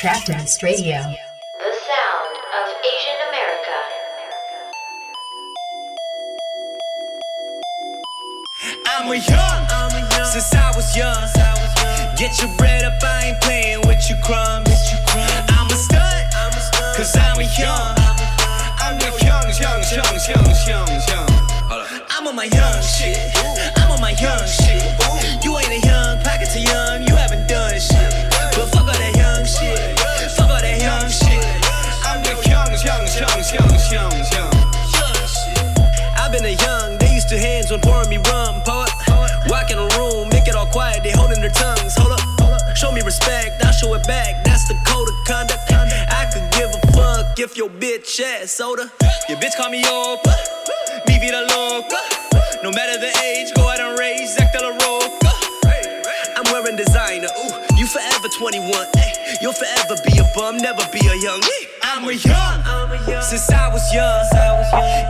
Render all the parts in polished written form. Traktivist Radio. The sound of Asian America. I'm a young since I was young. Get your bread up, I ain't playing with your crumbs. I'm a stud, cause I'm a young. I'm the young. I'm on my young shit. You ain't a young pocket to young. You haven't done shit. But fuck all that young shit. I'm the young. I've been a young. They used to hands when pouring me rum. Poet. Walk in a room, make it all quiet. They holding their tongues. Hold up. Show me respect. I'll show it back. That's the code of conduct. I could give a fuck if your bitch ass soda. Your bitch call me opa. Mi vida loca. No matter the age, go out and raise Zach De La Roca. I'm wearing designer, ooh, you forever 21, ay. You'll forever be a bum, never be a young. I'm a young, since I was young.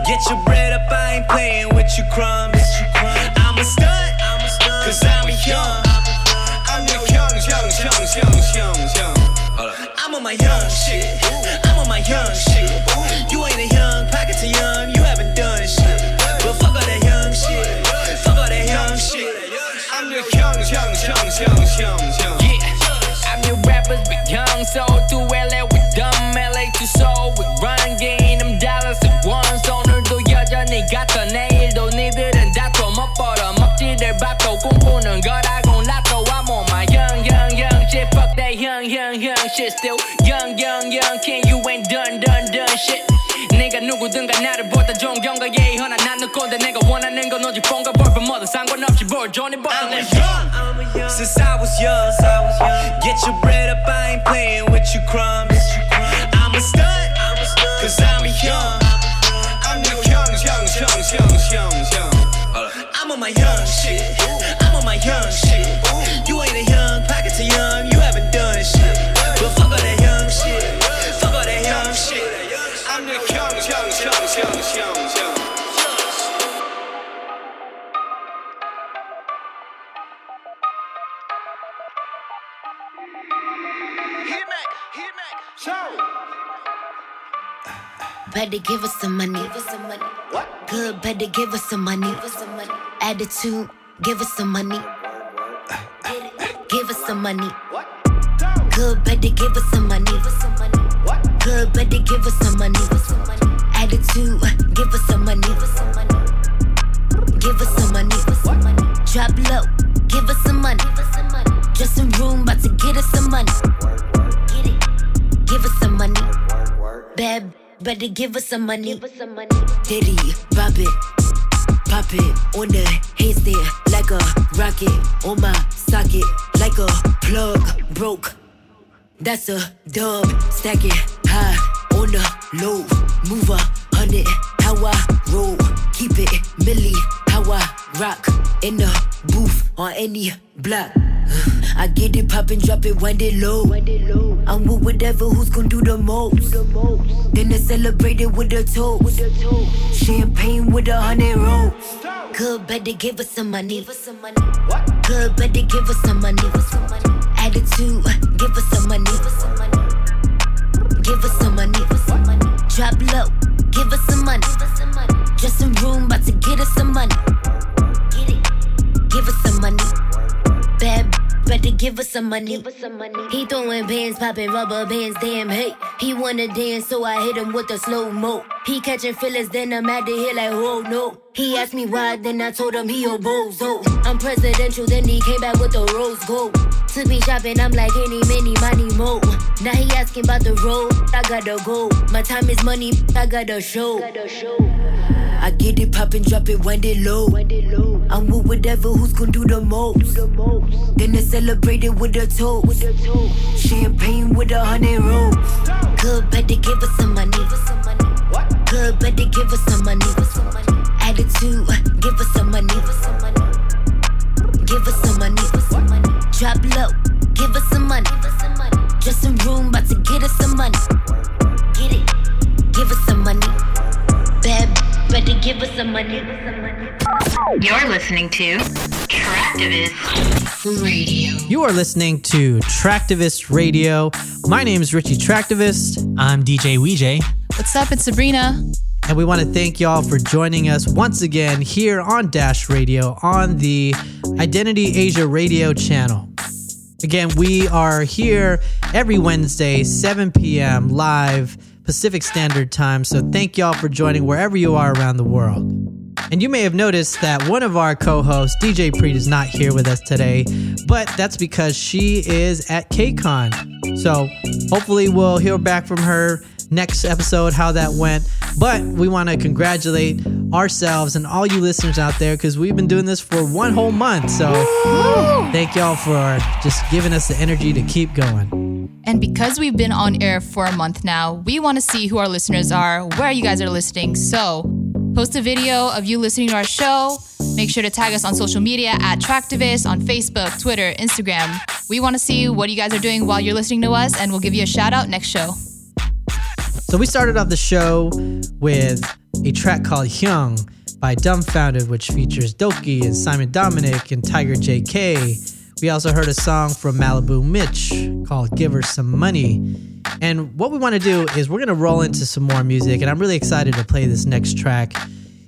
Get your bread up, I ain't playing with your crumbs. I'm a stud, cause I'm a young. I'm the young. I'm on my young shit. You ain't a young pocket to young. You haven't done shit. But fuck all that young shit. I'm the young. Yeah, I'm your rappers with young soul to LA with dumb LA to soul with run gain them dollars at once. 오늘도 여전히 같아 내일도 니들은 다 처먹 버려 먹지들 밥도 꿈꾸는 거라고 나도 I'm on my young shit. Fuck that young shit. Still young can you ain't done shit. 내가 누구든가 나를 보다 존경과 예의허나 나는 꼰대 내가 원하는 건 오직 뽕과 벌판 뭐든 상관없이 뭘 존이 벗어내. I'm a young since I was young. Get your bread up, I ain't playing with your crumbs. I'm a stud, cause I'm a young. I'm the young. I'm on my young shit. You ain't a young pocket to young. You haven't done shit. But fuck all that young shit. I'm the young. Better give us some money. What? Good, better give us some money. Attitude, give us some money. Give us some money. What? Good, better give us some money. What? Good, better give us some money. Attitude, give us some money. Give us some money. What? Drop low, give us some money. Just some room, about to get us some money. Get it, give us some money. Bad. Better give us some money. Diddy, rob it, pop it on the handstand like a rocket. On my socket like a plug broke. That's a dub. Stack it high on the low. Move 100 how I roll. Keep it milli how I rock. In the booth on any block. I get it poppin', drop it when they low. I'm with whatever, who's gon' do the most. Then I celebrate it with a toast. Champagne with 100 rolls. Good, better give us some money. Good, better give us some money. Attitude, give us some money. Give us some money. Drop low, give us some money. Just some room, about to get us some money. Get it, give us some money. Bad, better give us some money. He throwing bands, popping rubber bands, damn hey. He wanna dance, so I hit him with a slow-mo. He catching feelings, then I'm out of here like, oh no. He asked me why, then I told him he a bozo. I'm presidential, then he came back with a rose gold. Took me shopping, I'm like, any, many, money, mo. Now he asking about the road, I gotta go. My time is money, I gotta show. I get it poppin', drop it when they low. I'm with whatever, who's gon' do the most. Then I celebrate it with a toast. Champagne with 100 rolls. Good, better give us some money. Good, better give us some money. Attitude, give us some money. Give us some money. Drop low, give us some money. Just some room, about to get us some money. Get it, give us some money. Bad. But to give us some money. You're listening to to Traktivist Radio. You are listening to Traktivist Radio. My name is Richie Traktivist. I'm DJ Weejay. What's up? It's Sabrina. And we want to thank y'all for joining us once again here on Dash Radio on the Identity Asia Radio channel. Again, we are here every Wednesday, 7 p.m. live Pacific Standard Time. So thank y'all for joining wherever you are around the world. And you may have noticed that one of our co-hosts, DJ Preet, is not here with us today, but that's because she is at KCON. So hopefully we'll hear back from her next episode how that went. But we want to congratulate ourselves and all you listeners out there because we've been doing this for one whole month. So thank y'all for just giving us the energy to keep going. And because we've been on air for a month now, we want to see who our listeners are, where you guys are listening. So post a video of you listening to our show. Make sure to tag us on social media at Traktivist on Facebook, Twitter, Instagram. We want to see what you guys are doing while you're listening to us, and we'll give you a shout out next show. So we started off the show with a track called Hyung by Dumbfounded, which features Doki and Simon Dominic and Tiger JK. We also heard a song from Malibu Mitch called Give Her Some Money. And what we want to do is we're going to roll into some more music, and I'm really excited to play this next track.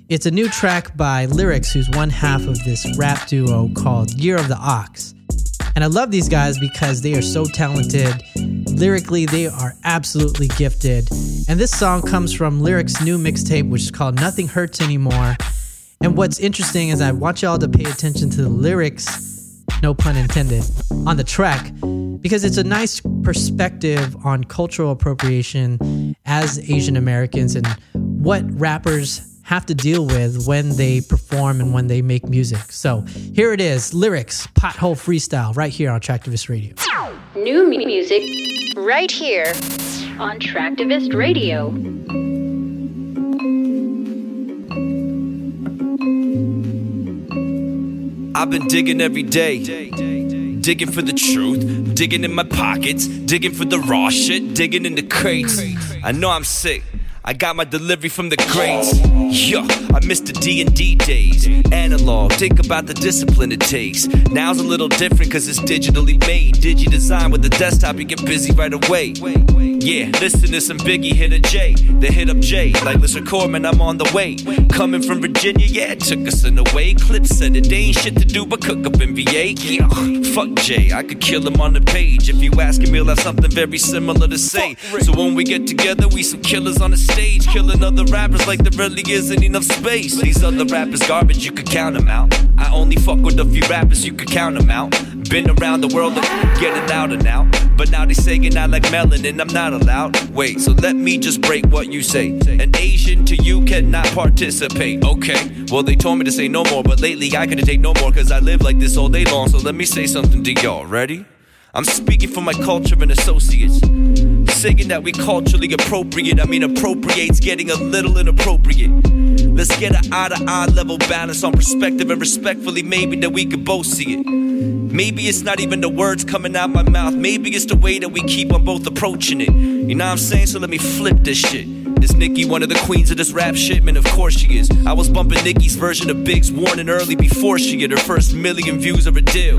It's a new track by Lyricks, who's one half of this rap duo called Year of the Ox. And I love these guys because they are so talented. Lyrically, they are absolutely gifted. And this song comes from Lyricks' new mixtape, which is called Nothing Hurts Anymore. And what's interesting is I want y'all to pay attention to the lyrics, no pun intended, on the track, because it's a nice perspective on cultural appropriation as Asian Americans and what rappers have to deal with when they perform and when they make music. So here it is, Lyricks, Pothole Freestyle, right here on Traktivist Radio. New music right here on Traktivist Radio. I've been digging every day. Digging for the truth, digging in my pockets, digging for the raw shit, digging in the crates. I know I'm sick. I got my delivery from the greats. Yeah, I missed the D&D days. Analog, think about the discipline it takes. Now's a little different cause it's digitally made. Digi-design with the desktop, you get busy right away. Yeah, listen to some Biggie, hit a J. Then hit up J, like let's record, man, I'm on the way. Coming from Virginia, yeah, it took us in a way. Clip said it ain't shit to do but cook up in VA. Yeah, fuck J, I could kill him on the page. If you ask him, he'll have something very similar to say. So when we get together, we some killers on the stage, killing other rappers like there really isn't enough space. These other rappers garbage, you could count them out. I only fuck with a few rappers, you could count them out. Been around the world, getting louder now. But now they saying I like melanin, I'm not allowed. Wait, so let me just break what you say. An Asian to you cannot participate, okay? Well, they told me to say no more, but lately I couldn't take no more, cause I live like this all day long. So let me say something to y'all, ready? I'm speaking for my culture and associates, saying that we culturally appropriate. I mean appropriate's getting a little inappropriate. Let's get an eye-to-eye level balance on perspective, and respectfully maybe that we could both see it. Maybe it's not even the words coming out my mouth, maybe it's the way that we keep on both approaching it. You know what I'm saying? So let me flip this shit. Is Nicki one of the queens of this rap shipment? Of course she is. I was bumping Nicki's version of Big's Warning early before she hit her first million views of a deal.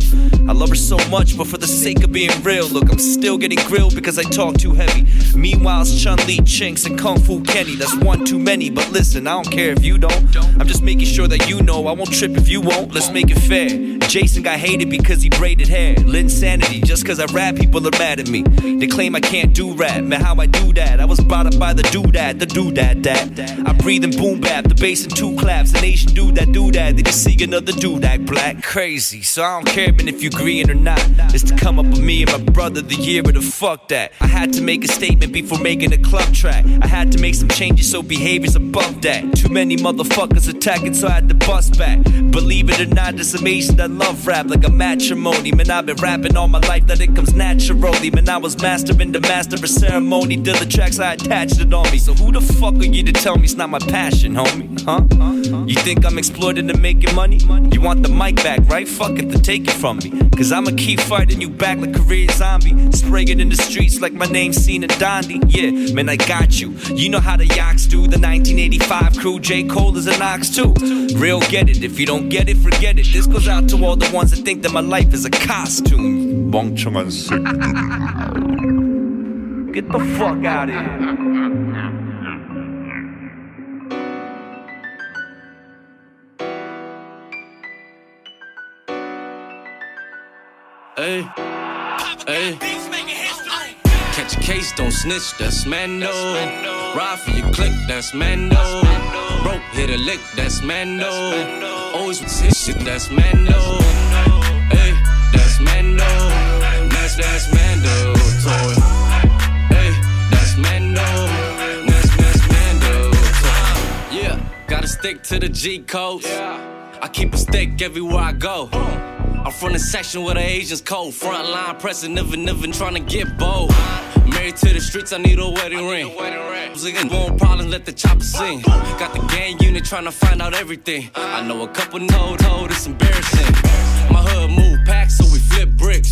I love her so much, but for the sake of being real, look, I'm still getting grilled because I talk too heavy. Meanwhile, it's Chun-Li, Chinks, and Kung Fu Kenny. That's one too many, but listen, I don't care if you don't. I'm just making sure that you know I won't trip if you won't. Let's make it fair. Jason got hated because he braided hair. Lynn Sanity, just cause I rap, people are mad at me. They claim I can't do rap, man, how I do that? I was brought up by the doodad. The do that that I breathe in boom bap, the bass in two claps. An Asian do that, they just see another do that black crazy. So I don't care, man, if you agreeing or not. It's to come up with me and my brother the year of the fuck that. I had to make a statement before making a club track. I had to make some changes so behavior's above that. Too many motherfuckers attacking, so I had to bust back. Believe it or not, it's amazing that love rap like a matrimony. Man, I've been rapping all my life, that it comes naturally. Man, I was mastering the master of ceremony till the tracks I attached it on me. So who the fuck are you to tell me it's not my passion, homie? Huh? You think I'm exploiting and making money? You want the mic back, right? Fuck it, to take it from me. Cause I'ma keep fighting you back like career zombie. Spraying in the streets like my name's Cena Dondi. Yeah, man, I got you. You know how the Yaks do, the 1985 crew. J. Cole is an ox too. Real get it, if you don't get it, forget it. This goes out to all the ones that think that my life is a costume. 멍청한 새끼들. Get the fuck out of here. Hey, hey. Catch a case, don't snitch, that's Mando. Ride for your click, that's Mando. Rope, hit a lick, that's Mando. Always with his shit, that's Mando. Hey, that's Mando. Match, that's Mando. Toy. Hey, that's Mando. Match, that's Mando. Toy. Yeah, gotta stick to the G codes. I keep a stick everywhere I go. I'm from the section where the Asians cold. Frontline pressing, never tryna get bold. Married to the streets, I need a wedding ring. Won't problem, let the chopper sing. Got the gang unit tryna find out everything. I know a couple no, it's embarrassing. My hood move packed, so we flip bricks.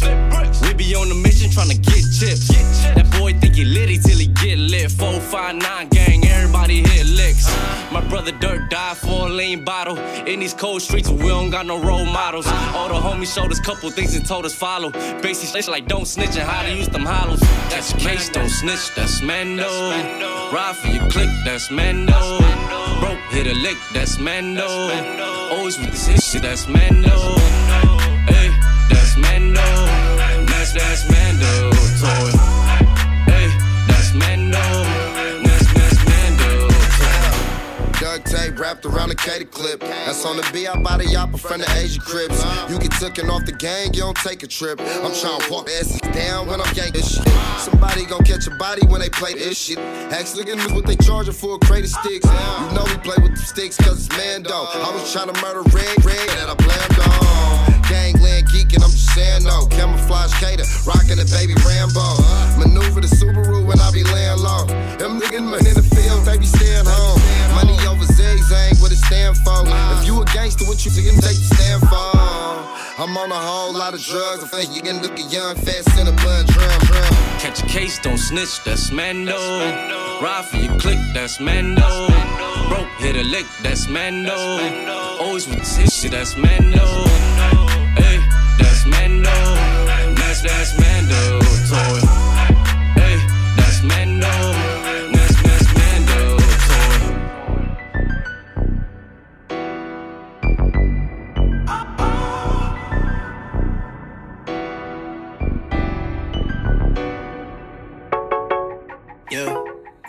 We be on the mission tryna get chips. That boy think he litty till he get lit. 459 gang, everybody hit licks. My brother Dirt died for a lean bottle. In these cold streets, we don't got no role models. All the homies showed us couple things and told us follow. Basic shit like don't snitch and how to use them hollows. That's your case, don't snitch, that's Mando. Ride for your click, that's Mando. Rope, hit a lick, that's Mando. Always with this shit, that's Mando. Hey, that's Mando. Match, that's Mando. Toy. Hey, that's Mando. Tape wrapped around a K clip. That's on the B, I buy the yop in front of Asia Crips. You get tooken off the gang, you don't take a trip. I'm trying to walk asses down when I'm yanking shit. Somebody gon' catch a body when they play this shit. Ask looking at what they charging for a crate of sticks. You know we play with them sticks cause it's Mando. I was trying to murder Red that I blamed on. Gangland geekin', I'm just saying no. Camouflage cater, rockin' a baby Rambo. Maneuver the Subaru when I be laying low. Them niggas in the field, they be staying home. Money over zigzag, what it stand for. If you a gangster, what you can take the stand for? I'm on a whole lot of drugs. I think you can look a young, fat, in a bun drum. Catch a case, don't snitch, that's Mando. Ride for your click, that's Mando. Rope, hit a lick, that's Mando. Always with this shit, that's Mando. Hey, that's Mando. Match, that's Mando. Toy. Hey, that's Mando. Match, that's Mando. Toy.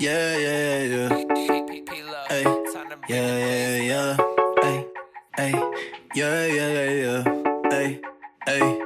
Yeah, yeah, yeah, yeah. Hey, yeah, yeah, yeah. Hey, hey, yeah, yeah, yeah. Hey, hey,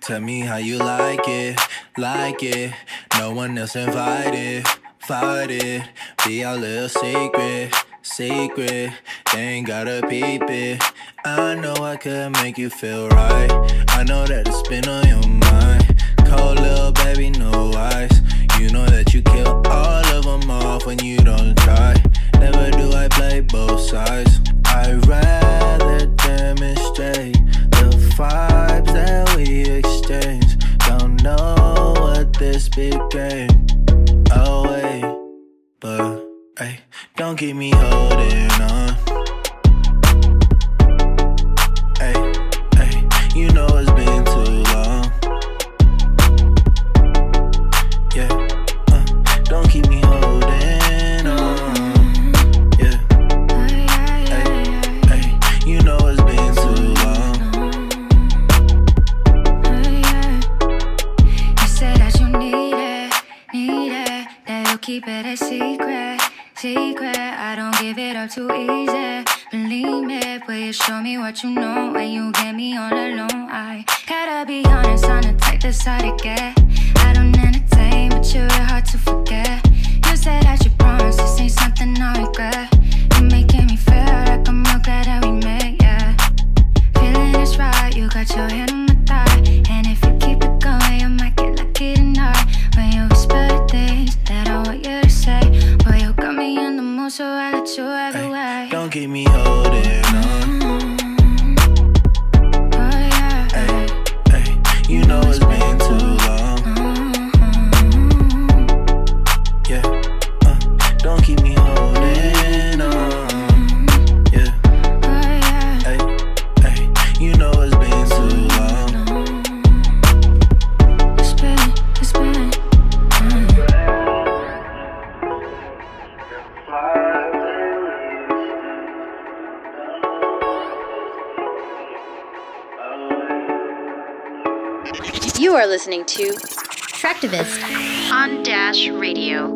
tell me how you like it, no one else invited, fight it, be our little secret, secret, ain't gotta peep it, I know I could make you feel right, I know that it's been on your mind, cold little baby, no ice, you know that you kill all of them off when you don't try, never do I play both sides, I'd rather demonstrate the vibes that we exchange. Don't know what this became. Oh wait, but hey, don't keep me holding on. Hey, hey, you know it's been too long. Yeah, don't keep me holding on. Yeah, hey, hey, you know it's been too long. Keep it a secret, secret. I don't give it up too easy. Believe me, please show me what you know when you get me all alone. I gotta be honest, on the type that's hard to get. I don't entertain, but you're hard to forget. You said I should promise this ain't something I regret. You're making me feel like I'm real glad that we met, yeah. Feeling is right, you got your hand on my thigh, and if you keep it going, I might get lucky tonight. When you whisper the things that I want you to say, well, you got me in the mood, so I let you have your way. Don't keep me holding on. You know it's been too long. Yeah, don't keep me holding on. Yeah, hey, hey, you know it's been too long. It's been, You are listening to Traktivist on Dash Radio.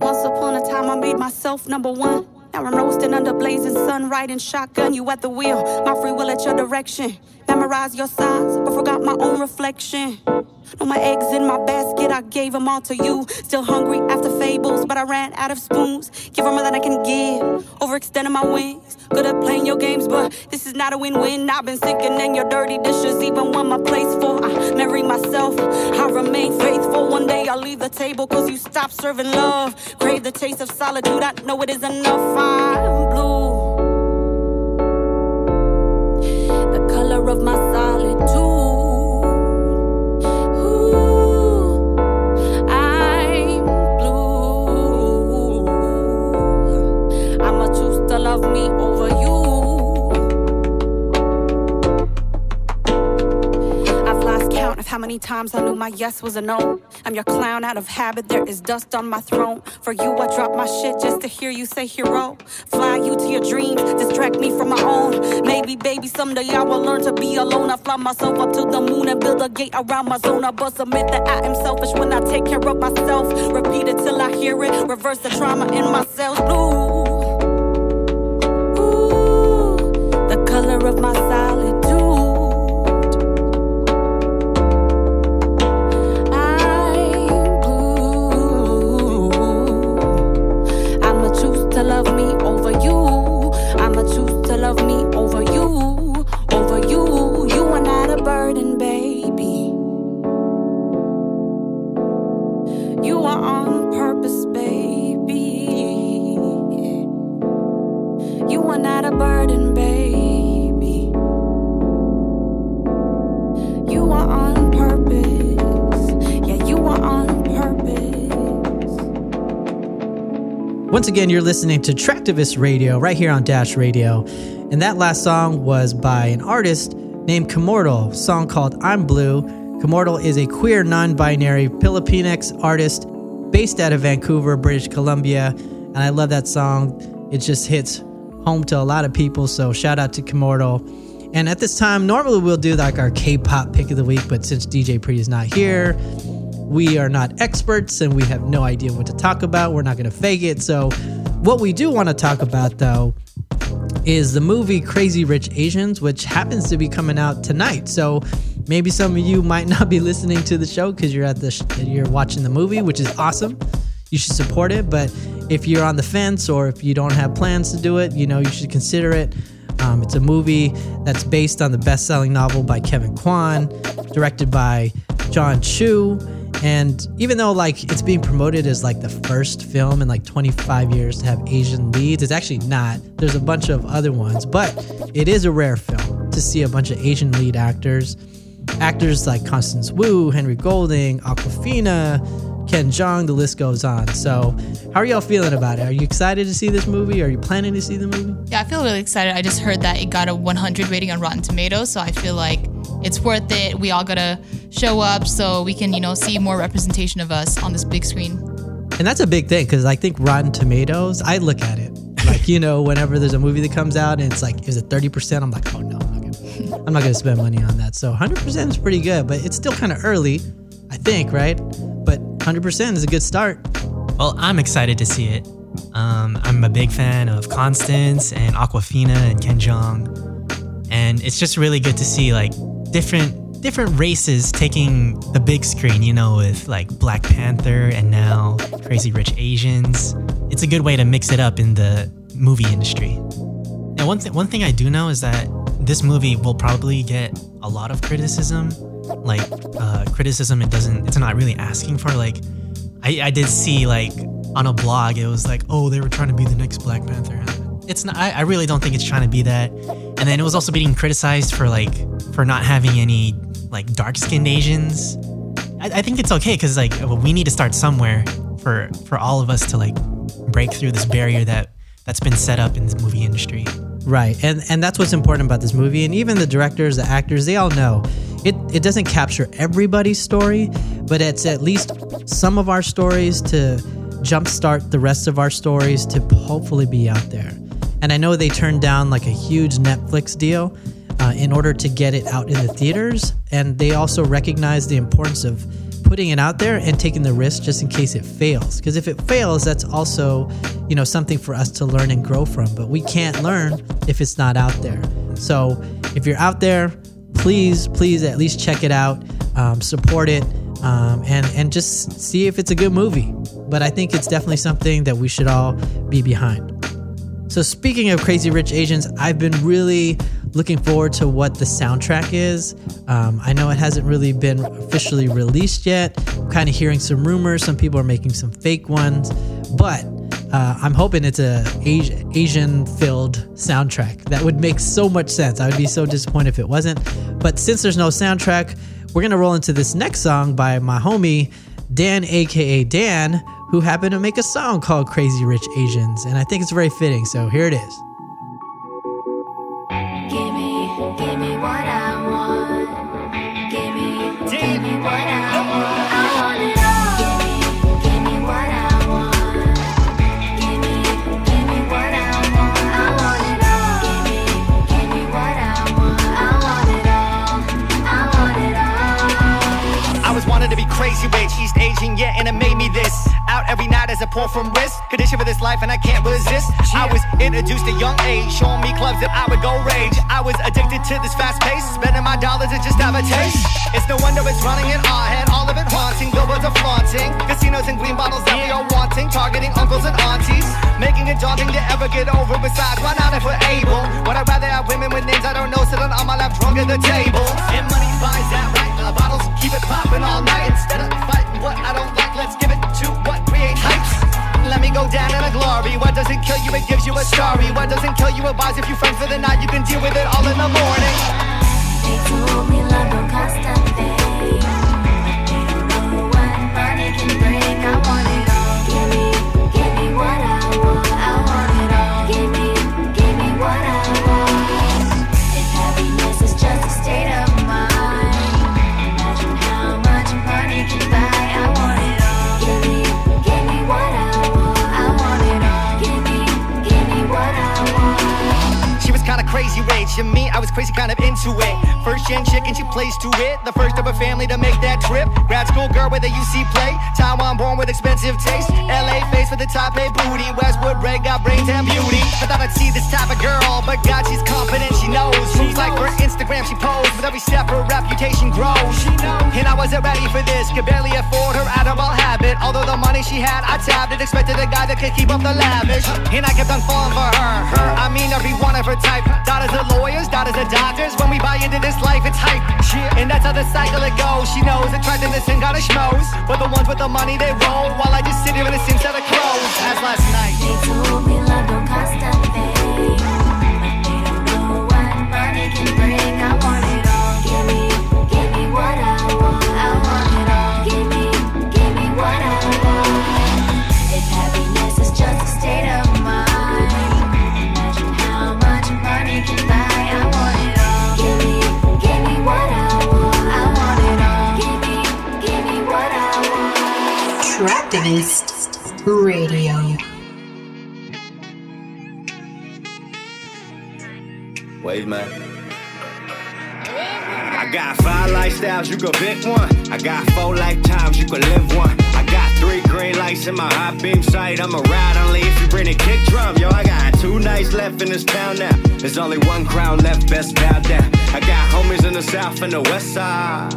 Once upon a time, I made myself number one. Now I'm roasting under blazing sun, riding shotgun, you at the wheel, my free will at your direction. Memorize your signs, but forgot my own reflection. Know my eggs in my basket, I gave them all to you. Still hungry after fables, but I ran out of spoons. Give them all that I can give, overextending my wings. Good at playing your games, but this is not a win-win. I've been sickening your dirty dishes, even when my plate's full. I marry myself, I remain faithful. One day I'll leave the table, cause you stopped serving love. Crave the taste of solitude, I know it is enough. I'm blue, the color of my solitude. Ooh, I'm blue. I'ma choose to love me over you. I've lost count of how many times I knew my yes was a no. I'm your clown out of habit, there is dust on my throne. For you, I drop my shit just to hear you say hero. Fly you to your dreams, distract me from my own. Maybe, baby, someday I will learn to be alone. I fly myself up to the moon and build a gate around my zone. I bust a myth that I am selfish when I take care of myself. Repeat it till I hear it, reverse the trauma in myself. Blue, ooh, the color of my solitude. Love me over you. I'ma choose to love me over you, over you. You are not a burden, baby. You are on purpose, baby. You are not a burden, baby. You are on purpose. Yeah, you are on purpose. Once again, you're listening to Traktivist Radio right here on Dash Radio. And that last song was by an artist named Kimortal, a song called I'm Blue. Kimortal is a queer, non-binary Filipinx artist based out of Vancouver, British Columbia. And I love that song. It just hits home to a lot of people, so shout out to Kimortal. And at this time, normally we'll do like our K-pop pick of the week, but since DJ Pretty is not here, we are not experts and we have no idea what to talk about. We're not going to fake it. So what we do want to talk about, though, is the movie Crazy Rich Asians, which happens to be coming out tonight. So maybe some of you might not be listening to the show because you're watching the movie, which is awesome. You should support it. But if you're on the fence or if you don't have plans to do it, you know, you should consider it. It's a movie that's based on the best-selling novel by Kevin Kwan, directed by John Chu. And even though like it's being promoted as like the first film in like 25 years to have Asian leads, it's actually not. There's a bunch of other ones, but it is a rare film to see a bunch of Asian lead actors. Actors like Constance Wu, Henry Golding, Awkwafina, Ken Jeong, the list goes on. So how are y'all feeling about it? Are you excited to see this movie? Are you planning to see the movie? Yeah, I feel really excited. I just heard that it got a 100 rating on Rotten Tomatoes, so I feel like it's worth it. We all gotta show up so we can, you know, see more representation of us on this big screen. And that's a big thing because I think Rotten Tomatoes, I look at it like, you know, whenever there's a movie that comes out and it's like, is it 30%? I'm like, oh no, I'm not gonna spend money on that. So 100% is pretty good, but it's still kind of early, I think, right? But 100% is a good start. Well, I'm excited to see it. I'm a big fan of Constance and Awkwafina and Ken Jeong, and it's just really good to see like different races taking the big screen, you know, with like Black Panther and now Crazy Rich Asians. It's a good way to mix it up in the movie industry. Now, one thing I do know is that this movie will probably get a lot of criticism, like criticism it's not really asking for. Like I did see like on a blog, it was like, oh, they were trying to be the next Black Panther. It's not. I really don't think it's trying to be that. And then it was also being criticized for not having any like dark-skinned Asians. I think it's okay because like we need to start somewhere for all of us to like break through this barrier that's been set up in the movie industry. Right, and that's what's important about this movie, and even the directors, the actors, they all know it doesn't capture everybody's story, but it's at least some of our stories to jumpstart the rest of our stories to hopefully be out there. And I know they turned down like a huge Netflix deal in order to get it out in the theaters, and they also recognize the importance of putting it out there and taking the risk just in case it fails. Because if it fails, that's also, you know, something for us to learn and grow from. But we can't learn if it's not out there. So if you're out there, please at least check it out, support it, and just see if it's a good movie. But I think it's definitely something that we should all be behind. So speaking of Crazy Rich Asians, I've been really looking forward to what the soundtrack is. I know it hasn't really been officially released yet. I'm kind of hearing some rumors. Some people are making some fake ones. But I'm hoping it's an Asian-filled soundtrack. That would make so much sense. I would be so disappointed if it wasn't. But since there's no soundtrack, we're going to roll into this next song by my homie, Dan, a.k.a. Dan, who happened to make a song called Crazy Rich Asians. And I think it's very fitting. So here it is. Give me what I want. Give me what I want. Crazy rich, East Asian, yeah, and it made me this. Out every night as I pour from wrist. Conditioned for this life and I can't resist. I was introduced at young age, showing me clubs that I would go rage. I was addicted to this fast pace, spending my dollars to just have a taste. It's no wonder it's running in our head, all of it haunting. Billboards are flaunting, casinos and green bottles that we are wanting. Targeting uncles and aunties, making it daunting to ever get over. Besides, why not if we're able? Would I rather have women with names I don't know sitting on my lap drunk at the table? And money buys that right, the bottles keep it popping all night. Instead of fighting what I don't like, let's give it to what creates heights. Let me go down in a glory. What doesn't kill you, it gives you a story. What doesn't kill you, it buys if you friends for the night. You can deal with it all in the morning. They told me love don't cost a thing. You don't know what money can bring. I want it all. Give me what I want. I want it all. Give me what I want. If happiness is just a state of crazy rage, and me, I was crazy kind of into it. First gen chick and she plays to it. The first of her family to make that trip. Grad school girl with a UC play. Taiwan born with expensive taste. LA face with a top A booty. Westwood red got brains and beauty. I thought I'd see this type of girl, but God, she's confident, she knows. Moves like her Instagram, she posed. With every step her reputation grows. She knows. And I wasn't ready for this. Could barely afford her admirable habit. Although the money she had, I tabbed it. Expected a guy that could keep up the lavish. And I kept on falling for her. I mean every one of her type. Daughters are lawyers, daughters are doctors. When we buy into this life, it's hype. And that's how the cycle it goes. She knows attractiveness and got her schmoes. But the ones with the money, they roll. While I just sit here in the sins that are closed. As last night, they told me love don't cost a thing. But they don't know what money can bring. I want it all. Give me what I want. I want it all. Give me what I want. If happiness is just a state of mind. Traktivist Radio. Wave man. I got 5 lifestyles, you can pick one. I got 4 lifetimes, you can live one. I Got 3 green lights in my high beam sight. I'ma ride only if you bring a kick drum. Yo, I got 2 nights left in this town now. There's only 1 crown left, best bow down. I got homies in the south and the west side.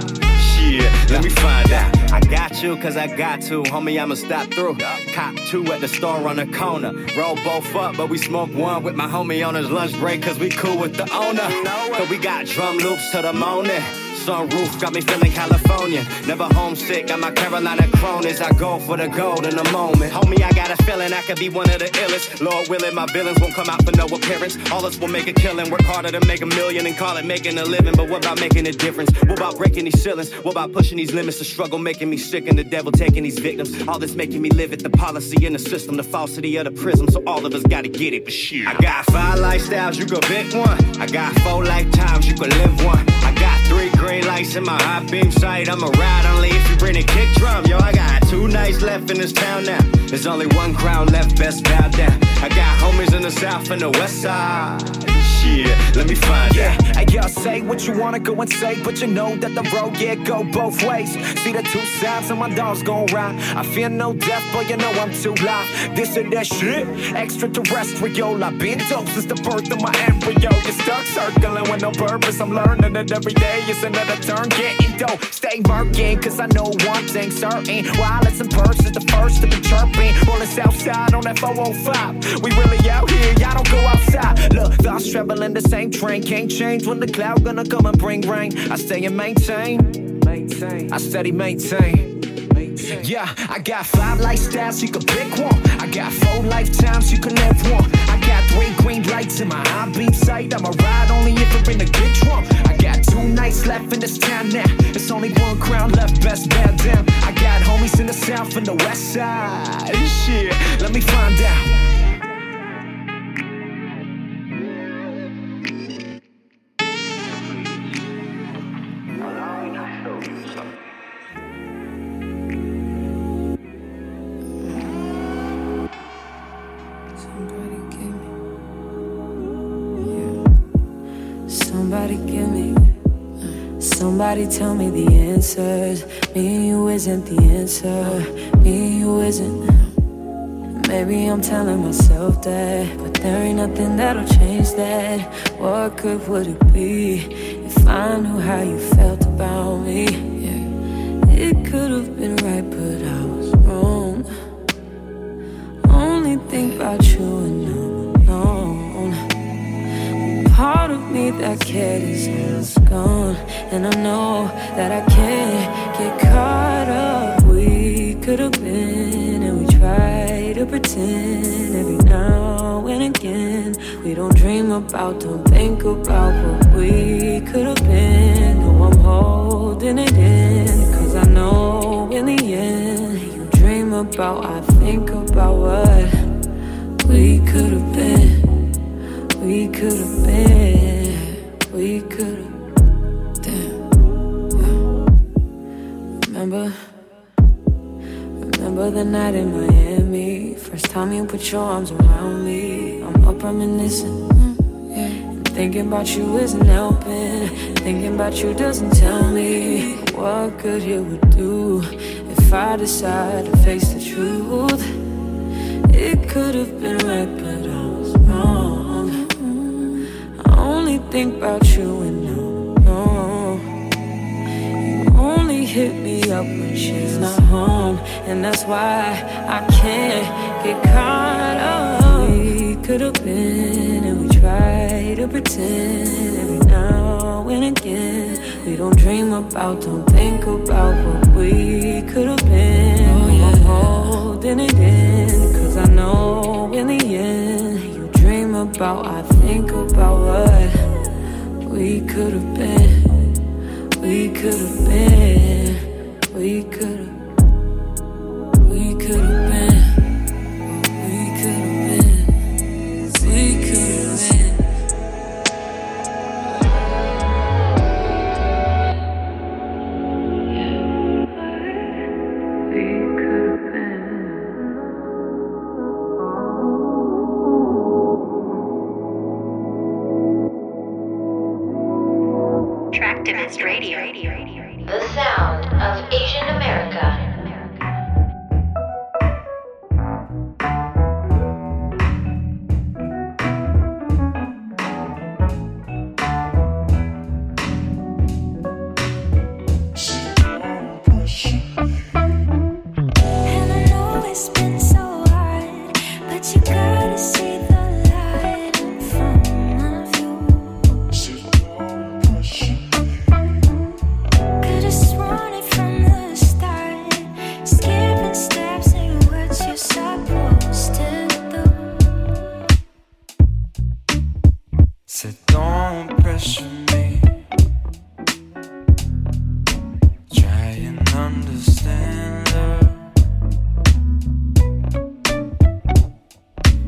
Shit, let me find out. I got you cause I got to. Homie, I'ma stop through. Cop 2 at the store on the corner. Roll both up, but we smoke one with my homie on his lunch break. Cause we cool with the owner. Cause we got drum loops till the morning. Sunroof got me feeling California. Never homesick, got my Carolina cronies. I go for the gold in a moment. Homie, I got a feeling I could be one of the illest. Lord willing, my villains won't come out for no appearance. All us will make a killing. Work harder to make a million and call it making a living. But what about making a difference? What about breaking these ceilings? What about pushing these limits? The struggle making me sick and the devil taking these victims. All this making me live it. The policy in the system, the falsity of the prism. So all of us gotta get it, but shit. I got 5 lifestyles, you could pick one. I got 4 lifetimes, you could live one. I got 3 green lights in my high beam sight. I'ma ride only if you bring a kick drum. Yo, I got 2 nights left in this town now. There's only 1 crown left, best bow down. I got homies in the south and the west side. Shit, let me find out. Hey, y'all say what you wanna go and say, but you know that the road, yeah, go both ways. See the 2 sides and my dog's gon' ride. I fear no death, but you know I'm too live. This and that shit, extraterrestrial. I've been dope since the birth of my embryo. You're stuck circling with no purpose. I'm learning it every day. It's another turn, getting dope. Stay working, cause I know one thing certain. While it's in person, the first to be chirping. Rolling Southside on that 405. We really out here, y'all don't go outside. Look, thoughts travel in the same train. Can't change when the cloud gonna come and bring rain. I stay and maintain. I steady maintain. Yeah, I got 5 lifestyles, you can pick one. I got 4 lifetimes, you can live one. I got 3 green lights in my high beam sight. I'ma ride only if I bring a good drum. I got 2 nights left in this town now. It's only 1 crown left, best bow down. I got homies in the south and the west side. Shit, let me find out. Somebody tell me the answers. Me and you isn't the answer. Me and you isn't. Maybe I'm telling myself that, but there ain't nothing that'll change that. What good would it be if I knew how you felt about me? Yeah. It could have been right, but I was wrong. Only think about you and I'm alone. Part of me that cared is gone, and I know that I can't get caught up. We could have been, and we try to pretend every now and again. We don't dream about, don't think about what we could have been. No, I'm holding it in, cause I know in the end, you dream about, I think about what we could have been. We could've been, we could've, damn. Remember the night in Miami. First time you put your arms around me. I'm up reminiscing, and thinking about you isn't helping. Thinking about you doesn't tell me what good it would do if I decide to face the truth. It could've been right, but I was wrong. Only think about you and no. You only hit me up when she's not home, and that's why I can't get caught up. We could have been, and we try to pretend every now and again. We don't dream about, don't think about what we could have been. Oh, yeah. I'm holding it in, cause I know in the end, about, I think about what we could have been, we could have been, we could have, we could have been, we could have been, we could have been. Traktivist Radio, the sound of Asian America. so don't pressure me. Try and understand her.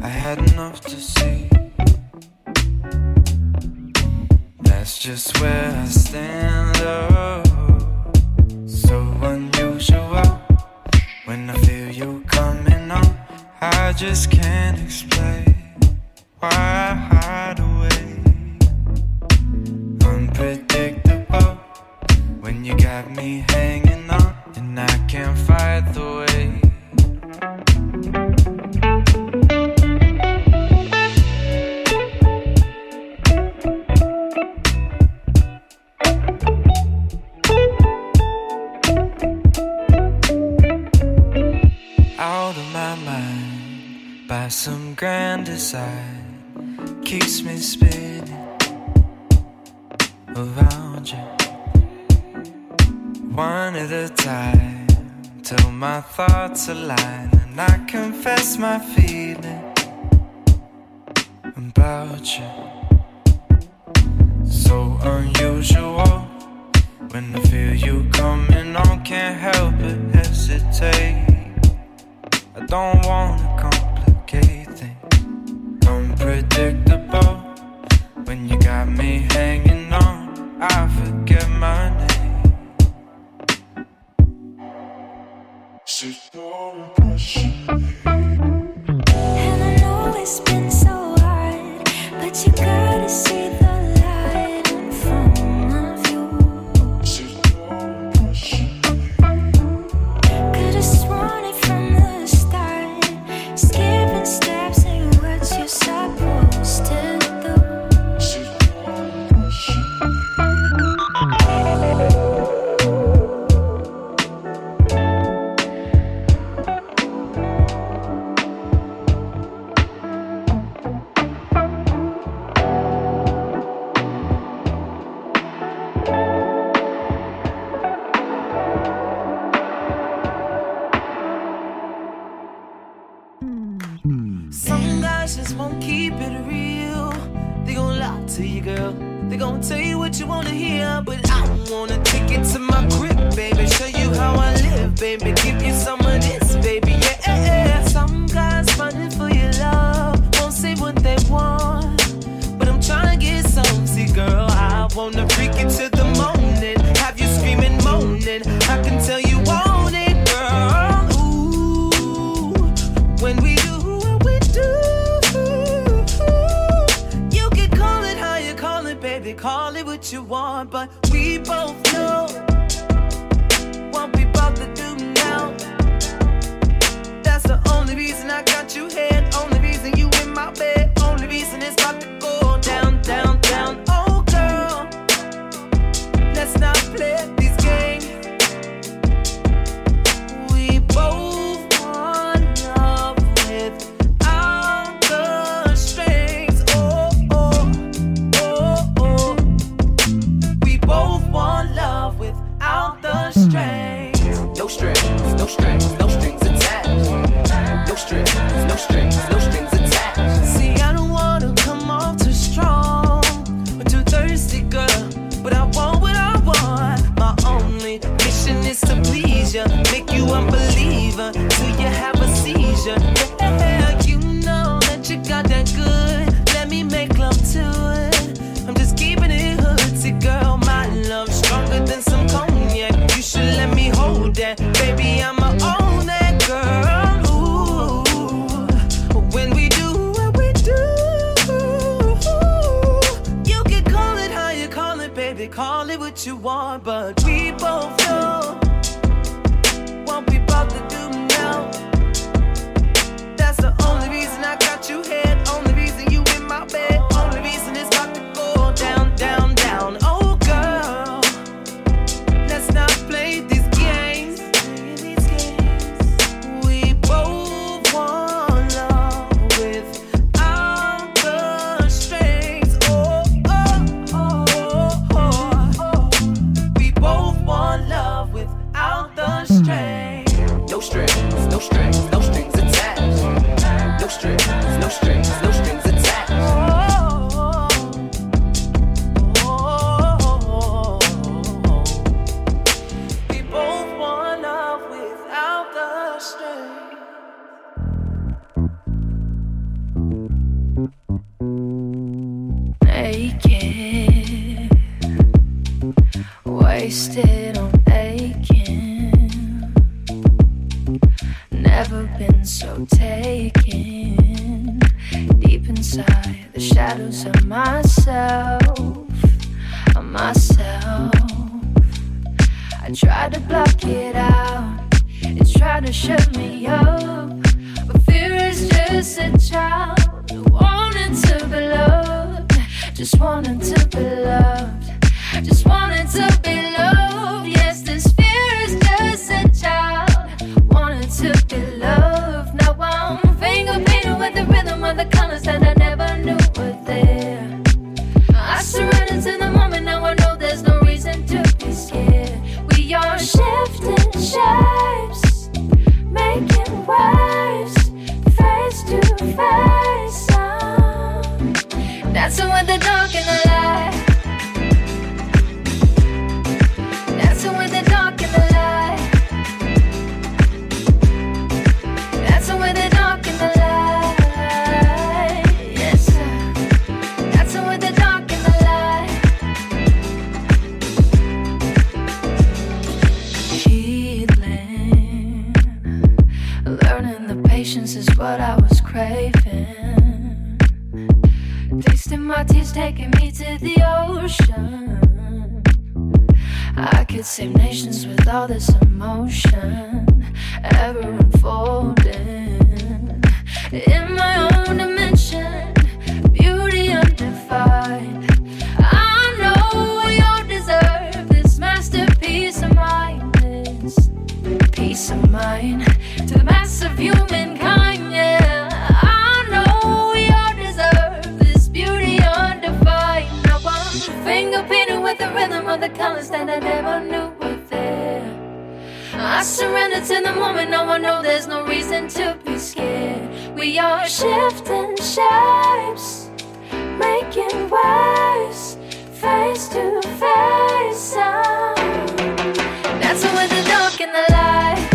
I had enough to see. That's just where I stand, oh. So unusual when I feel you coming on. I just can't explain why I hide away. Unpredictable when you got me hanging on, and I can't fight the way. Some grand design keeps me spinning around you, one at a time, till my thoughts align and I confess my feeling about you. So unusual when I feel you coming on, can't help but hesitate. I don't wanna come. Unpredictable when you got me hanging on, I forget my name. So don't impress me. And I know it's been so hard, but you gotta see the light in front of you. So don't impress me. Could've sworn it from the start, skipping steps. You're supposed to strings, no strings attached. No strings, no strings. fake it, wasted on aching, never been so taken, deep inside the shadows of myself, I tried to block it out, it tried to shut me up, but fear is just a child who wanted to be loved, just wanted to be loved, just wanted to be loved. Yes, this fear is just a child, wanted to be loved. Now I'm finger painting with the rhythm of the colors that I never knew were there. I surrendered to the moment, now I know there's no reason to be scared. We are shifting shapes, making waves, face to face, dancing with the dark and the light, dancing with the dark and the light, dancing with the dark and the light, yes sir, dancing with the dark and the light. Healing, learning the patience is what I was craving. Tasting my tears, taking me to the ocean. I could save nations with all this emotion, ever unfolding in my own dimension, beauty undefined. I know we all deserve this masterpiece of mine, this peace of mind to the mass of humankind. Yeah, I know we all deserve this beauty undefined. Now I'm finger painted with the rhythm of the colors that I never knew were there. I surrender to the moment, now I know there's no reason to be scared. We are shifting shapes, making waves, face to face. Dancing with the dark and the light.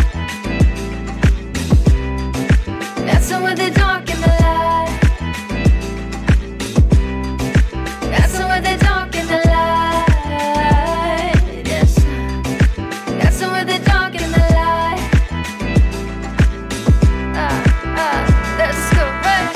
Dancing with the dark and the light, dancing with the dark and the light, yes. Dancing with the dark and the light, that's correct.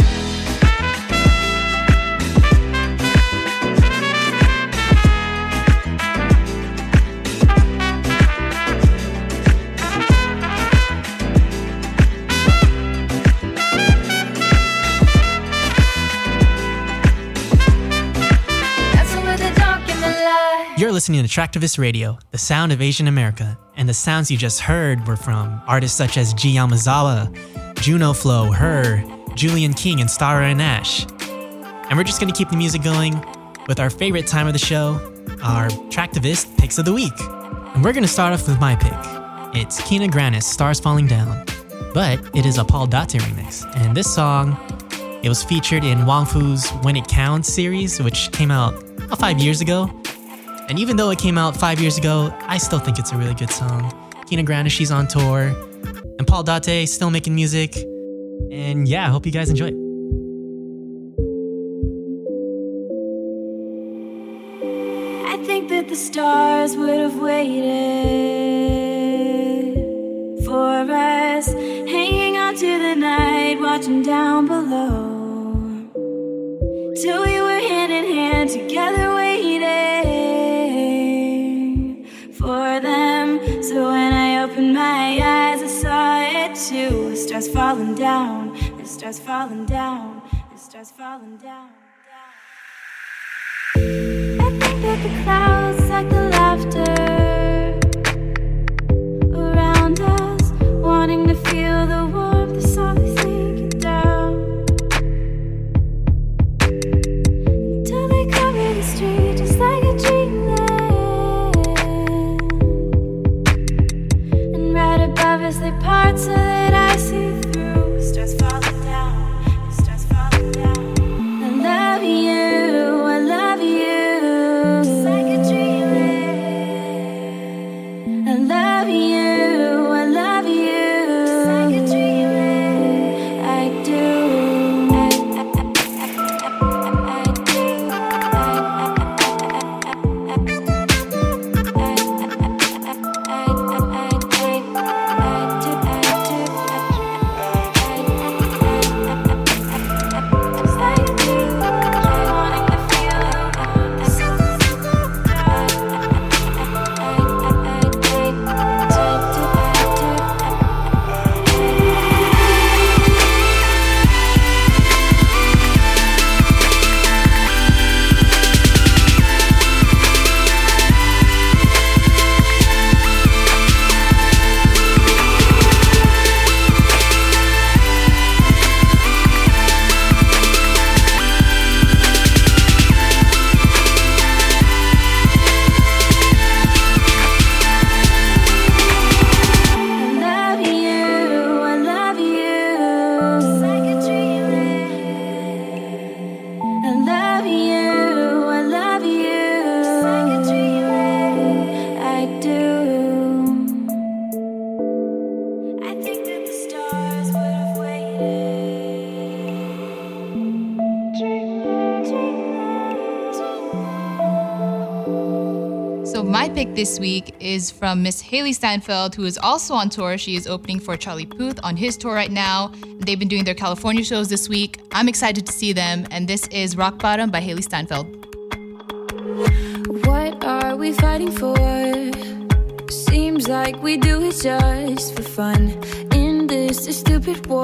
You're listening to Traktivist Radio, the sound of Asian America, and the sounds you just heard were from artists such as G. Yamazawa, Juno Flo, Her, Julian King, and Stara and Ash. And we're just going to keep the music going with our favorite time of the show, our Traktivist Picks of the Week. And we're going to start off with my pick. It's Kina Grannis, Stars Falling Down, but it is a Paul Dotti remix. And this song, it was featured in Wong Fu's When It Counts series, which came out about 5 years ago. And even though it came out 5 years ago, I still think it's a really good song. Kina Grannis, she's on tour. And Paul Dotti, still making music. And yeah, I hope you guys enjoy it. I think that the stars would have waited for us, hanging on to the night, watching down below, till we were hand in hand, together waiting for them. So when I opened my eyes, I saw it too. The stars falling down, the stars falling down, the stars falling down, down. I think that the clouds, like the laughter around us, wanting to feel the warmth, the sun is sinking down, until they cover the street just like a dream. Above us, they part so that I see through. The stars falling down, the stars falling down. I love you, I love you. So my pick this week is from Miss Haley Steinfeld, who is also on tour. She is opening for Charlie Puth on his tour right now. They've been doing their California shows this week. I'm excited to see them, and this is Rock Bottom by Haley Steinfeld. What are we fighting for? Seems like we do it just for fun. In this stupid war,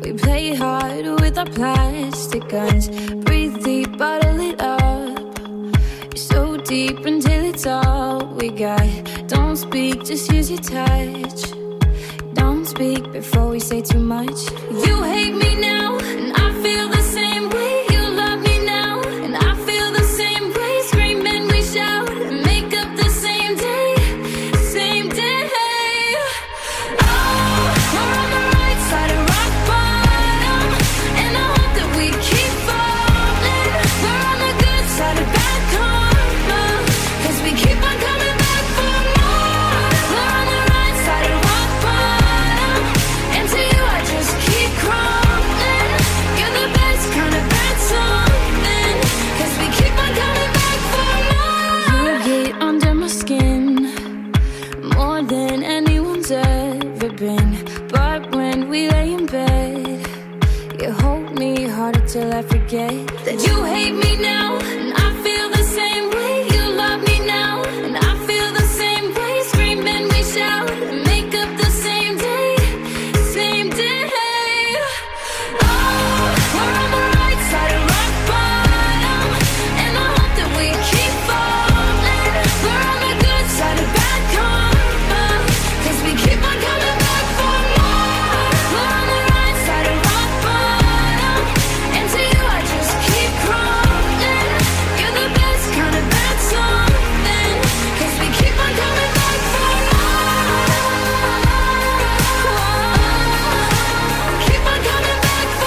we play hard with our plastic guns. Breathe deep, bottle it up. You're so deep until it's all we got. Don't speak, just use your touch. Don't speak before we say too much. You hate me now, and I feel the same way. You love me now, and I feel the same way. Scream and we shout, and make up the same day. Same day. Oh, we're on the right side of rock bottom, and I hope that we keep falling. We're on the good side of bad karma, 'cause we keep on coming back for more. We're on the right side of rock bottom, and to you I just keep crawling. You're the best kind of bad something, 'cause we keep on coming back for more. You get under my skin more than anyone's ever been. But when we lay in bed, you hold me harder till I forget that you hate me now, and I feel the same way. You love me now, and I feel the same way. Scream and we shout, and make up the same day. Same day. Oh, we're on the right side of rock bottom, and I hope that we keep falling. We're on the good side of bad karma, 'cause we keep on coming back for more. We're on the right side of rock bottom, and to you I just keep crawling. You're the best kind of bad something, 'cause we keep on coming back for more. Keep on coming back for more, 'cause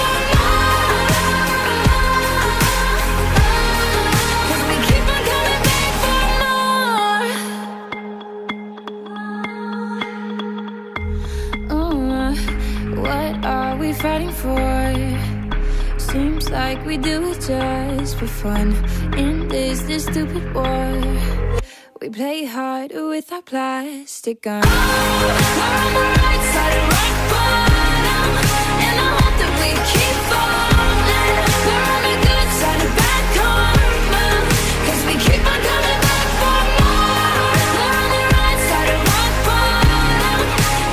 we keep on coming back for more. What are we fighting for? Seems like we do it just for fun. In this stupid war, we play hard with our plastic guns. We're on the right side of rock bottom, and I hope that we keep falling. We're on the good side of bad karma, 'cause we keep on coming back for more. We're on the right side of rock bottom,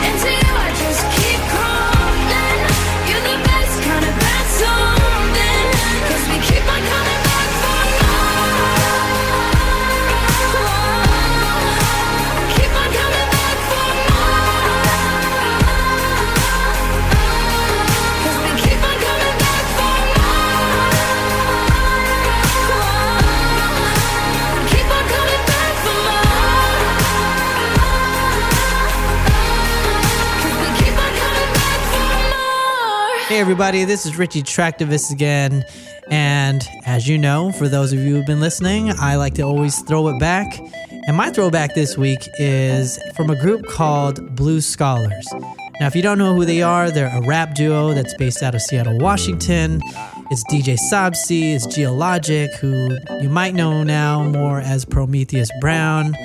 and to you I just keep crawling. You're the best kind of bad something, 'cause we keep on coming back for more. Keep on coming back for more, 'cause we keep on coming back for more. Keep on coming back for more, 'cause we keep on coming back for more. Hey everybody, this is Richie Traktivist again. And as you know, for those of you who've been listening, I like to always throw it back. And my throwback this week is from a group called Blue Scholars. Now, if you don't know who they are, they're a rap duo that's based out of Seattle, Washington. It's DJ Sabsi, it's Geologic, who you might know now more as Prometheus Brown.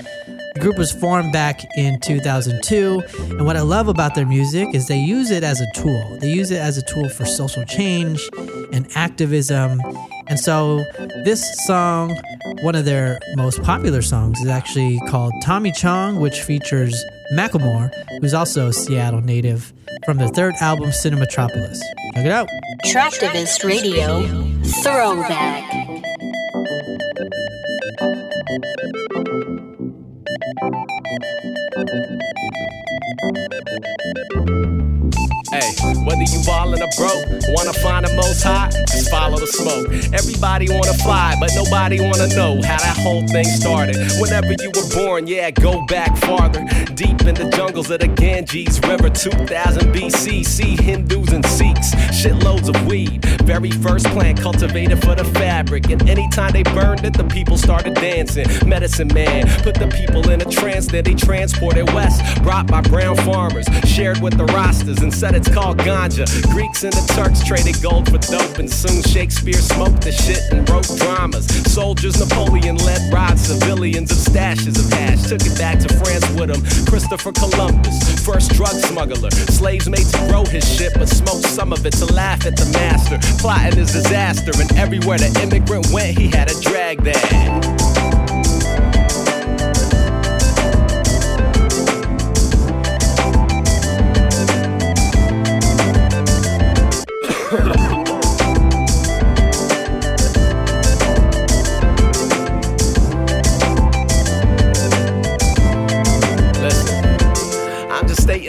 The group was formed back in 2002, and what I love about their music is they use it as a tool. They use it as a tool for social change and activism. And so this song, one of their most popular songs, is actually called Tommy Chong, which features Macklemore, who's also a Seattle native, from their third album, Cinematropolis. Check it out. Traktivist Radio Throwback. Hey, whether you ballin' or broke, wanna find the most hot, just follow the smoke. Everybody wanna fly, but nobody wanna know how that whole thing started. Whenever you were born, yeah, go back farther, deep in the jungles of the Ganges River, 2000 BC, see Hindus and Sikhs, shitloads of weed. Very first plant cultivated for the fabric, and anytime they burned it, the people started dancing. Medicine man put the people in a trance, then they transported west, brought by brown farmers, shared with the Rastas, and said it's called ganja. Greeks and the Turks traded gold for dope, and soon Shakespeare Shakespeare smoked the shit and wrote dramas. Soldiers Napoleon led rides, civilians of stashes of ash. Took it back to France with him. Christopher Columbus, first drug smuggler. Slaves made to grow his shit, but smoked some of it to laugh at the master. Plotting his disaster, and everywhere the immigrant went, he had a drag that.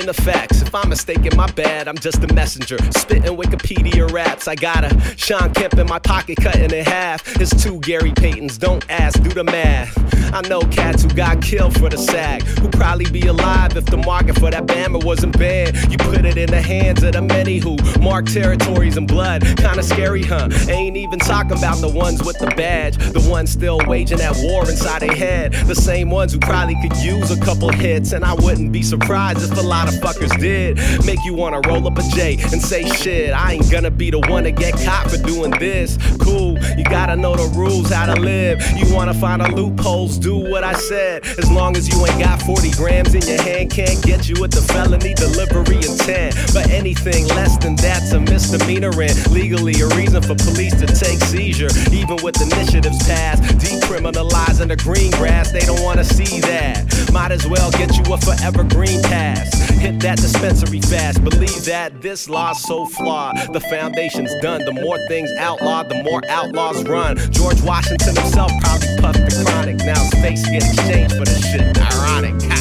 The facts. If I'm mistaken, my bad. I'm just a messenger, spitting Wikipedia raps. I got a Sean Kemp in my pocket, cutting in half. It's two Gary Paytons. Don't ask, do the math. I know cats who got killed for the sack, who probably be alive if the market for that Bama wasn't banned. You put it in the hands of the many who mark territories in blood. Kinda scary, huh? Ain't even talking about the ones with the badge, the ones still waging that war inside their head, the same ones who probably could use a couple hits. And I wouldn't be surprised if a lot of fuckers did make you wanna roll up a J and say shit. I ain't gonna be the one to get caught for doing this. Cool, you gotta know the rules, how to live. You wanna find a loopholes, do what I said. As long as you ain't got 40 grams in your hand, can't get you with the felony delivery intent. But anything less than that's a misdemeanor and legally a reason for police to take seizure. Even with initiatives passed decriminalizing the green grass, they don't wanna see that. Might as well get you a forever green pass. Hit that dispensary fast. Believe that this law's so flawed. The foundation's done. The more things outlawed, the more outlaws run. George Washington himself probably puffed the chronic. Now space get exchanged for this shit. Ironic. Ha.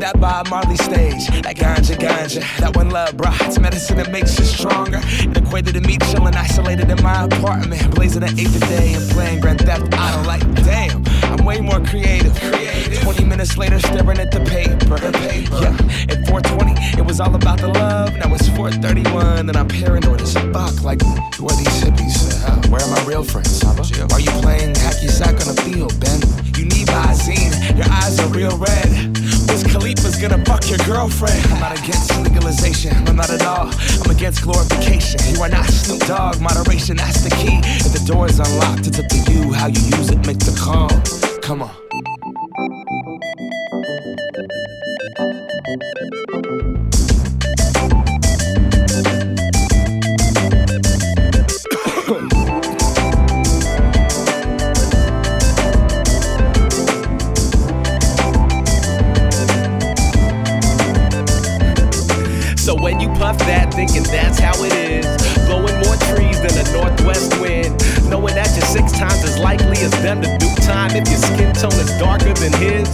That Bob Marley stage, that ganja, that one love, bruh. It's medicine that makes you stronger. It equated to me chillin', isolated in my apartment, blazing an eighth a day and playing Grand Theft Auto. Like, damn, I'm way more creative. 20 minutes later, staring at the paper. Yeah, at 4:20, it was all about the love. Now it's 4:31, and I'm paranoid as a buck. Like, who are these hippies? Where are my real friends? Why are you playing hacky sack on the field, Ben? You need Visine, your eyes are real red. Wiz Khalifa's gonna fuck your girlfriend. I'm not against legalization, I'm not at all. I'm against glorification. You are not Snoop Dogg, moderation, that's the key. If the door is unlocked, it's up to you. How you use it, make the call. Come on. So when you puff that, thinking that's how it is, blowing more trees than a northwest wind, knowing that you're 6 times as likely as them to do time if your skin tone is darker than his.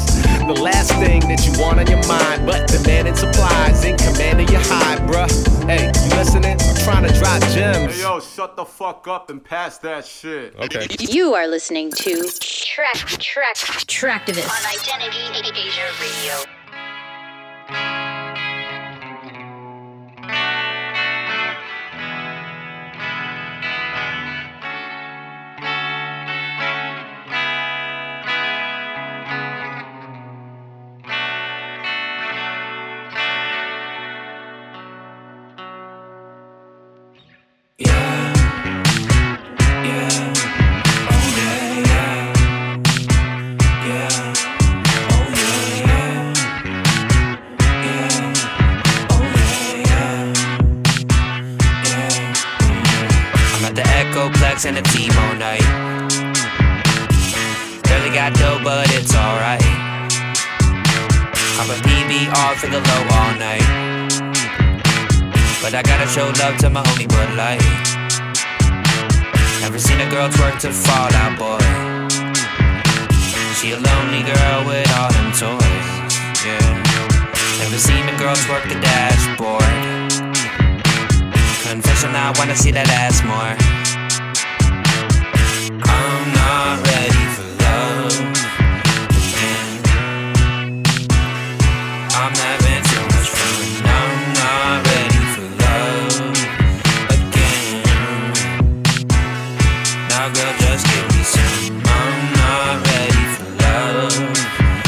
The last thing that you want on your mind, but demanding supplies in command of your high, bruh. Hey, you listening? I'm trying to drop gems. Hey, yo, shut the fuck up and pass that shit. Okay. You are listening to Traktivist on Identity Asia Radio. And a team all night. Barely got dough, but it's alright. I'm a PBR for the low all night. But I gotta show love to my homie Bud Light. Never seen a girl twerk to Fallout Boy. She a lonely girl with all them toys. Yeah. Never seen a girl twerk the dashboard. Confession, I wanna see that ass more. I'm not ready for love again. I'm having too much fun. I'm not ready for love again. Now girl, just give me some. I'm not ready for love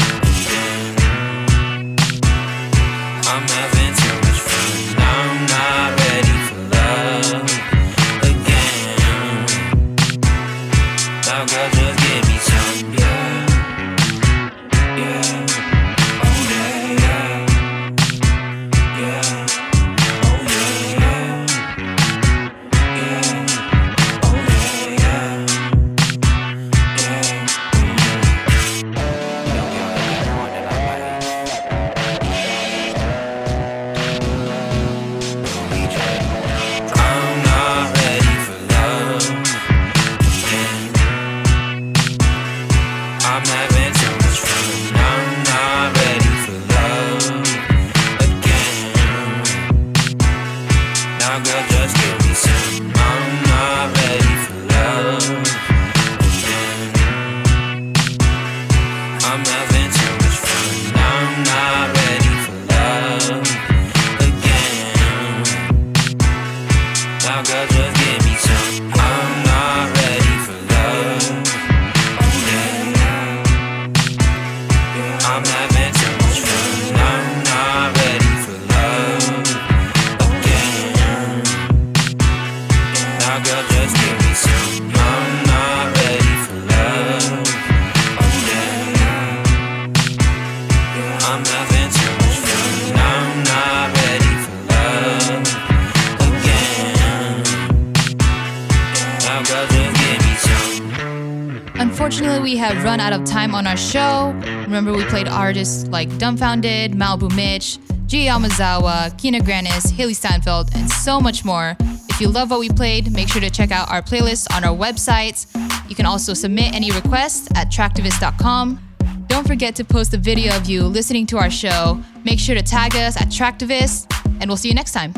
we have run out of time on our show. Remember, we played artists like Dumbfounded, Malibu Mitch, G. Yamazawa, Kina Grannis, Haley Steinfeld, and so much more. If you love what we played, make sure to check out our playlist on our website. You can also submit any requests at traktivist.com. Don't forget to post a video of you listening to our show. Make sure to tag us at Traktivist, and we'll see you next time.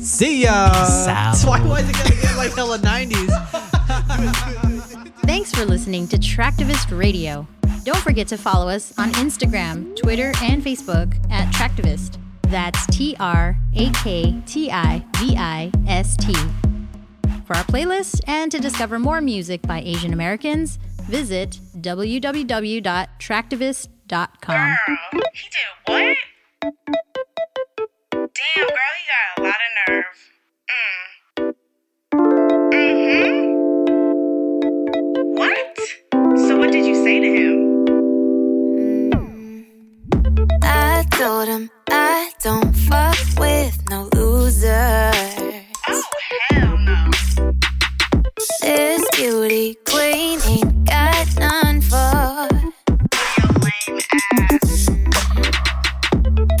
See ya! That's why was it gonna get like hella 90s? Thanks for listening to Traktivist Radio. Don't forget to follow us on Instagram, Twitter, and Facebook at Traktivist. That's TRAKTIVIST. For our playlist and to discover more music by Asian Americans, visit www.traktivist.com. Girl, he did what? Damn, girl, he got a lot of nerve. Mm-hmm. What? So what did you say to him? I told him I don't fuck with no losers. Oh, hell no. This beauty queen ain't got none for your lame ass.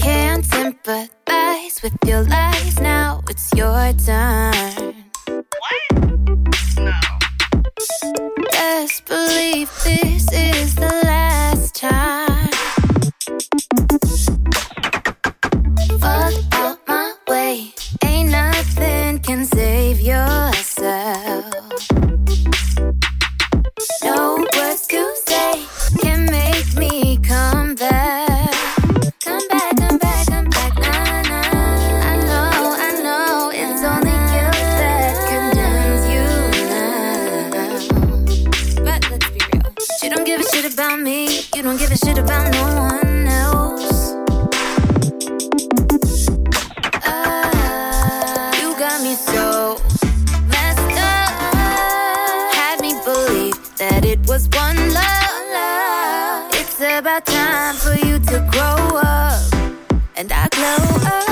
Can't sympathize with your lies, now it's your turn. What? No. Best believe this is the last time. Fuck out my way, ain't nothing can save yourself. No words to say can make me come back. Come back, come back, come back, nah, nah. I know, it's only guilt that condemns you now. But let's be real. You don't give a shit about me. You don't give a shit about no one else. You got me so messed up. Had me believe that it was one love. It's about time for you to grow up. And I glow up.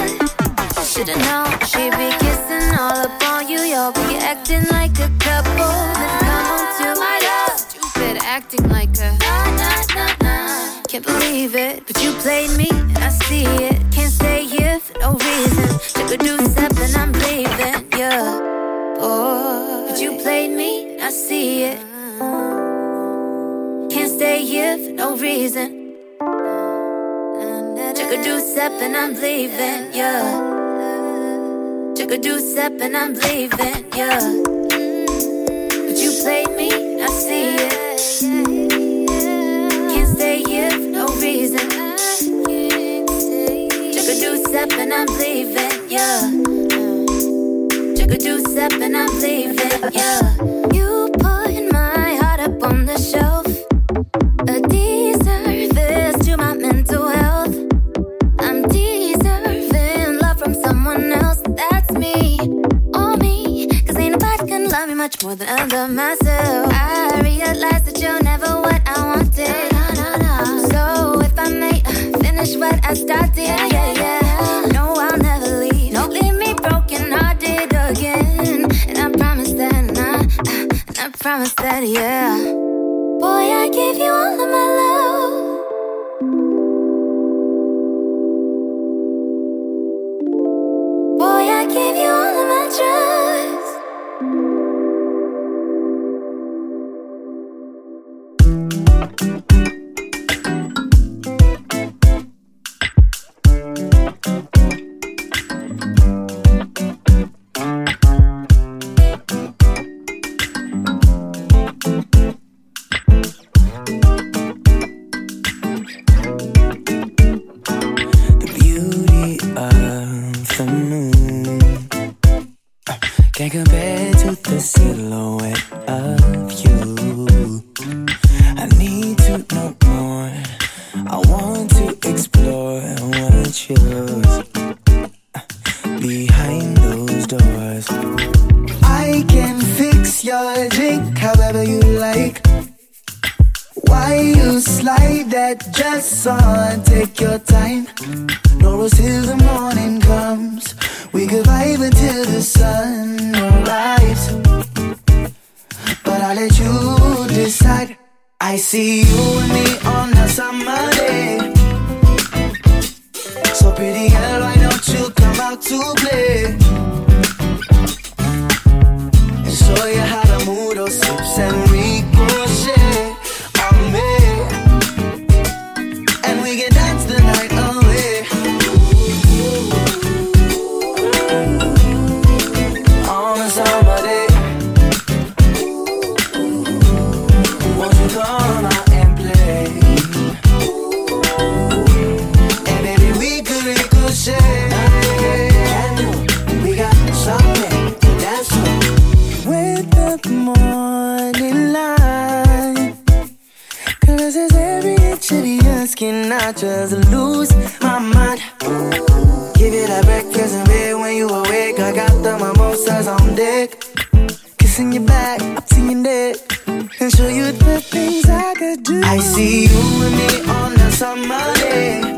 Should've known she'd be kissing all up on you. Y'all be acting like a couple. Then come on to my love. Stupid acting like a nah. Can't believe it, but you played me and I see it. Can't stay here for no reason. Took a two-step and I'm leaving, yeah. Boy, but you played me and I see it. Can't stay here for no reason. Took a two-step and I'm leaving, yeah. Took a two-step and I'm leaving, yeah. But you played me and I see it. Can't stay here for no reason. Took a two-step and I'm leaving, yeah. Took a two-step and I'm leaving, yeah. You putting my heart up on the shelf. A disservice to my mental health. I'm deserving love from someone else. That's me, all me. Cause ain't nobody can love me much more than I love myself. I realize that you're never what I wanted. So if I may finish what I started, yeah. No, I'll never leave. Don't leave me broken hearted again. And I promise that, and I promise that, yeah. Boy, I gave you all of my love. Boy, I gave you all of my trust. I see you and me on a summer day. So pretty girl, why don't you come out to play? And show you how to move those hips and ricochet on me. And we can dance the night away on a summer day. Can I just lose my mind? Give you that breakfast in bed when you awake. I got the mimosas on deck. Kissing your back, I'm singing that. And show you the things I could do. I see you and me on a summer day.